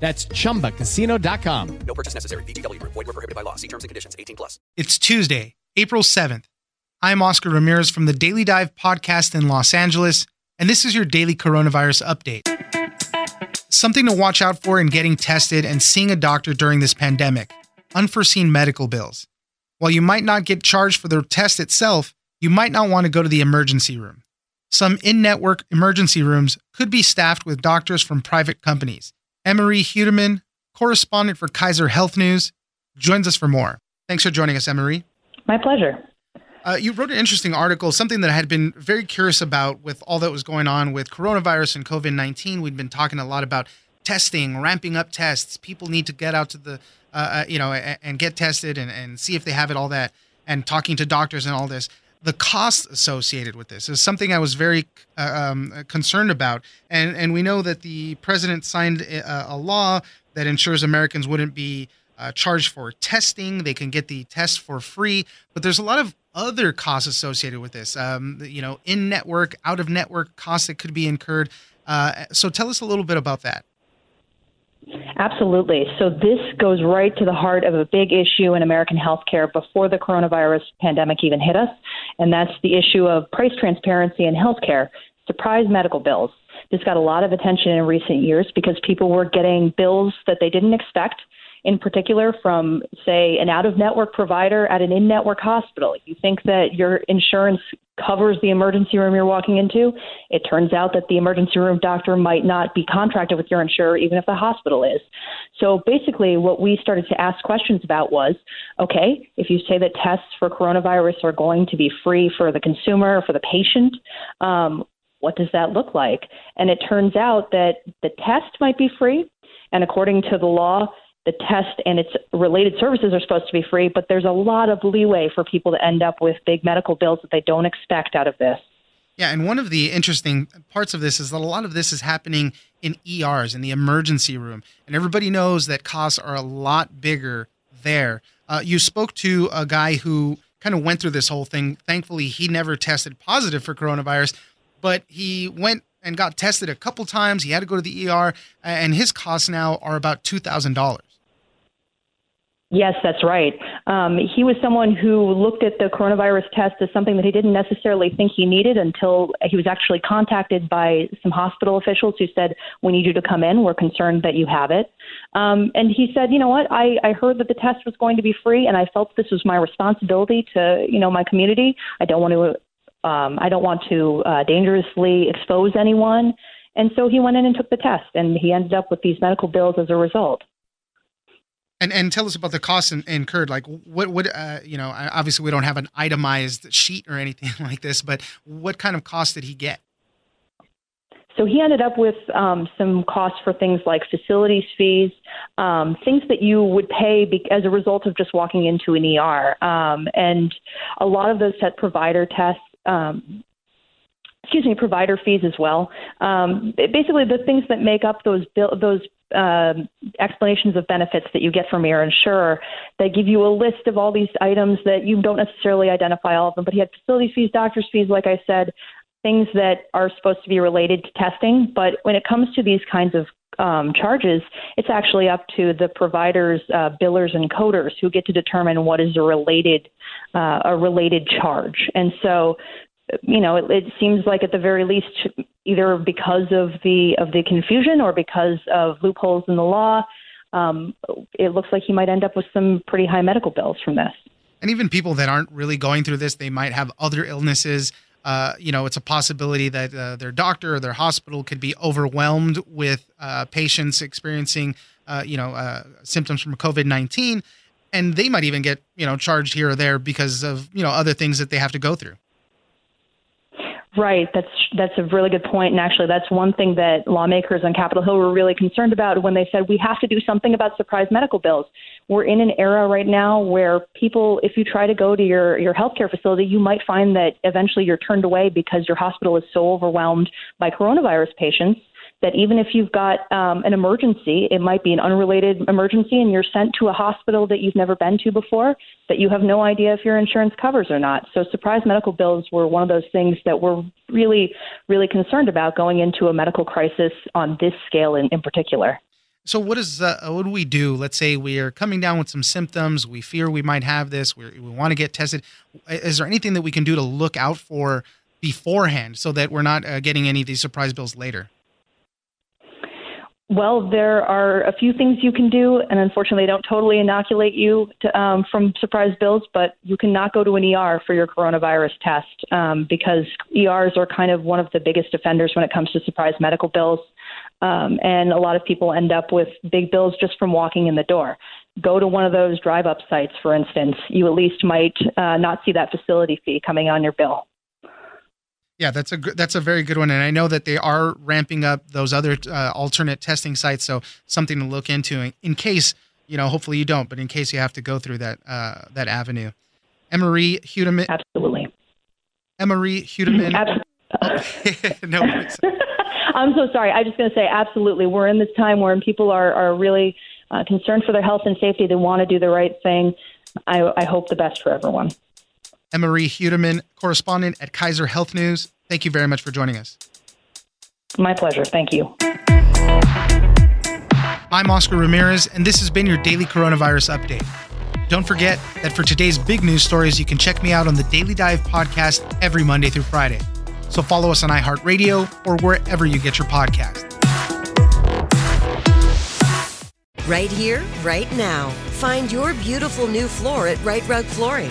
That's ChumbaCasino.com. No purchase necessary. VGW. Void where prohibited by law. See terms and conditions. 18+. It's Tuesday, April 7th. I'm Oscar Ramirez from the Daily Dive podcast in Los Angeles, and this is your daily coronavirus update. Something to watch out for in getting tested and seeing a doctor during this pandemic: unforeseen medical bills. While you might not get charged for the test itself, you might not want to go to the emergency room. Some in-network emergency rooms could be staffed with doctors from private companies. Emory Hudeman, correspondent for Kaiser Health News, joins us for more. Thanks for joining us, Emory. My pleasure. You wrote an interesting article, something that I had been very curious about with all that was going on with coronavirus and COVID-19. We'd been talking a lot about testing, ramping up tests. People need to get out to the, and get tested and see if they have it, all that, and talking to doctors and all this. The costs associated with this is something I was very concerned about. And we know that the president signed a law that ensures Americans wouldn't be charged for testing. They can get the test for free. But there's a lot of other costs associated with this, in-network, out-of-network costs that could be incurred. So tell us a little bit about that. Absolutely. So this goes right to the heart of a big issue in American healthcare before the coronavirus pandemic even hit us, and that's the issue of price transparency in healthcare, surprise medical bills. This got a lot of attention in recent years because people were getting bills that they didn't expect, in particular from, say, an out-of-network provider at an in-network hospital. You think that your insurance covers the emergency room you're walking into. It turns out that the emergency room doctor might not be contracted with your insurer, even if the hospital is. So basically what we started to ask questions about was, okay, if you say that tests for coronavirus are going to be free for the consumer, for the patient, what does that look like? And it turns out that the test might be free. And according to the law, the test and its related services are supposed to be free, but there's a lot of leeway for people to end up with big medical bills that they don't expect out of this. Yeah, and one of the interesting parts of this is that a lot of this is happening in ERs, in the emergency room, and everybody knows that costs are a lot bigger there. You spoke to a guy who kind of went through this whole thing. Thankfully, he never tested positive for coronavirus, but he went and got tested a couple times. He had to go to the ER, and his costs now are about $2,000. Yes, that's right. He was someone who looked at the coronavirus test as something that he didn't necessarily think he needed until he was actually contacted by some hospital officials who said, "We need you to come in. We're concerned that you have it." And he said, "You know what? I heard that the test was going to be free, and I felt this was my responsibility to, my community. I don't want to dangerously expose anyone." And so he went in and took the test, and he ended up with these medical bills as a result. And tell us about the costs incurred. Like what would, obviously we don't have an itemized sheet or anything like this, but what kind of costs did he get? So he ended up with some costs for things like facilities fees, things that you would pay as a result of just walking into an ER. And a lot of those provider tests, provider fees as well. Basically the things that make up those explanations of benefits that you get from your insurer. They give you a list of all these items that you don't necessarily identify all of them, but he had facility fees, doctor's fees, like I said, things that are supposed to be related to testing. But when it comes to these kinds of charges, it's actually up to the providers, billers and coders who get to determine what is a related charge. And so, you know, it seems like at the very least, either because of the confusion or because of loopholes in the law, it looks like he might end up with some pretty high medical bills from this. And even people that aren't really going through this, they might have other illnesses. You know, it's a possibility that their doctor or their hospital could be overwhelmed with patients experiencing, symptoms from COVID-19. And they might even get, charged here or there because of, other things that they have to go through. Right. That's a really good point. And actually, that's one thing that lawmakers on Capitol Hill were really concerned about when they said we have to do something about surprise medical bills. We're in an era right now where people, if you try to go to your healthcare facility, you might find that eventually you're turned away because your hospital is so overwhelmed by coronavirus patients that even if you've got an emergency, it might be an unrelated emergency, and you're sent to a hospital that you've never been to before, that you have no idea if your insurance covers or not. So surprise medical bills were one of those things that we're really, really concerned about going into a medical crisis on this scale in particular. So what do we do? Let's say we are coming down with some symptoms. We fear we might have this. We want to get tested. Is there anything that we can do to look out for beforehand so that we're not getting any of these surprise bills later? Well, there are a few things you can do, and unfortunately, they don't totally inoculate you from surprise bills, but you cannot go to an ER for your coronavirus test because ERs are kind of one of the biggest offenders when it comes to surprise medical bills, and a lot of people end up with big bills just from walking in the door. Go to one of those drive-up sites, for instance. You at least might not see that facility fee coming on your bill. Yeah, that's a very good one. And I know that they are ramping up those other alternate testing sites. So something to look into in case, hopefully you don't, but in case you have to go through that avenue. Emory Hudeman. Absolutely. Emory Hudeman. Absolutely. No. I'm so sorry. I'm just going to say absolutely. We're in this time where people are really concerned for their health and safety. They want to do the right thing. I hope the best for everyone. Emory Hudeman, correspondent at Kaiser Health News. Thank you very much for joining us. My pleasure. Thank you. I'm Oscar Ramirez, and this has been your daily coronavirus update. Don't forget that for today's big news stories, you can check me out on the Daily Dive podcast every Monday through Friday. So follow us on iHeartRadio or wherever you get your podcast. Right here, right now. Find your beautiful new floor at Rite Rug Flooring.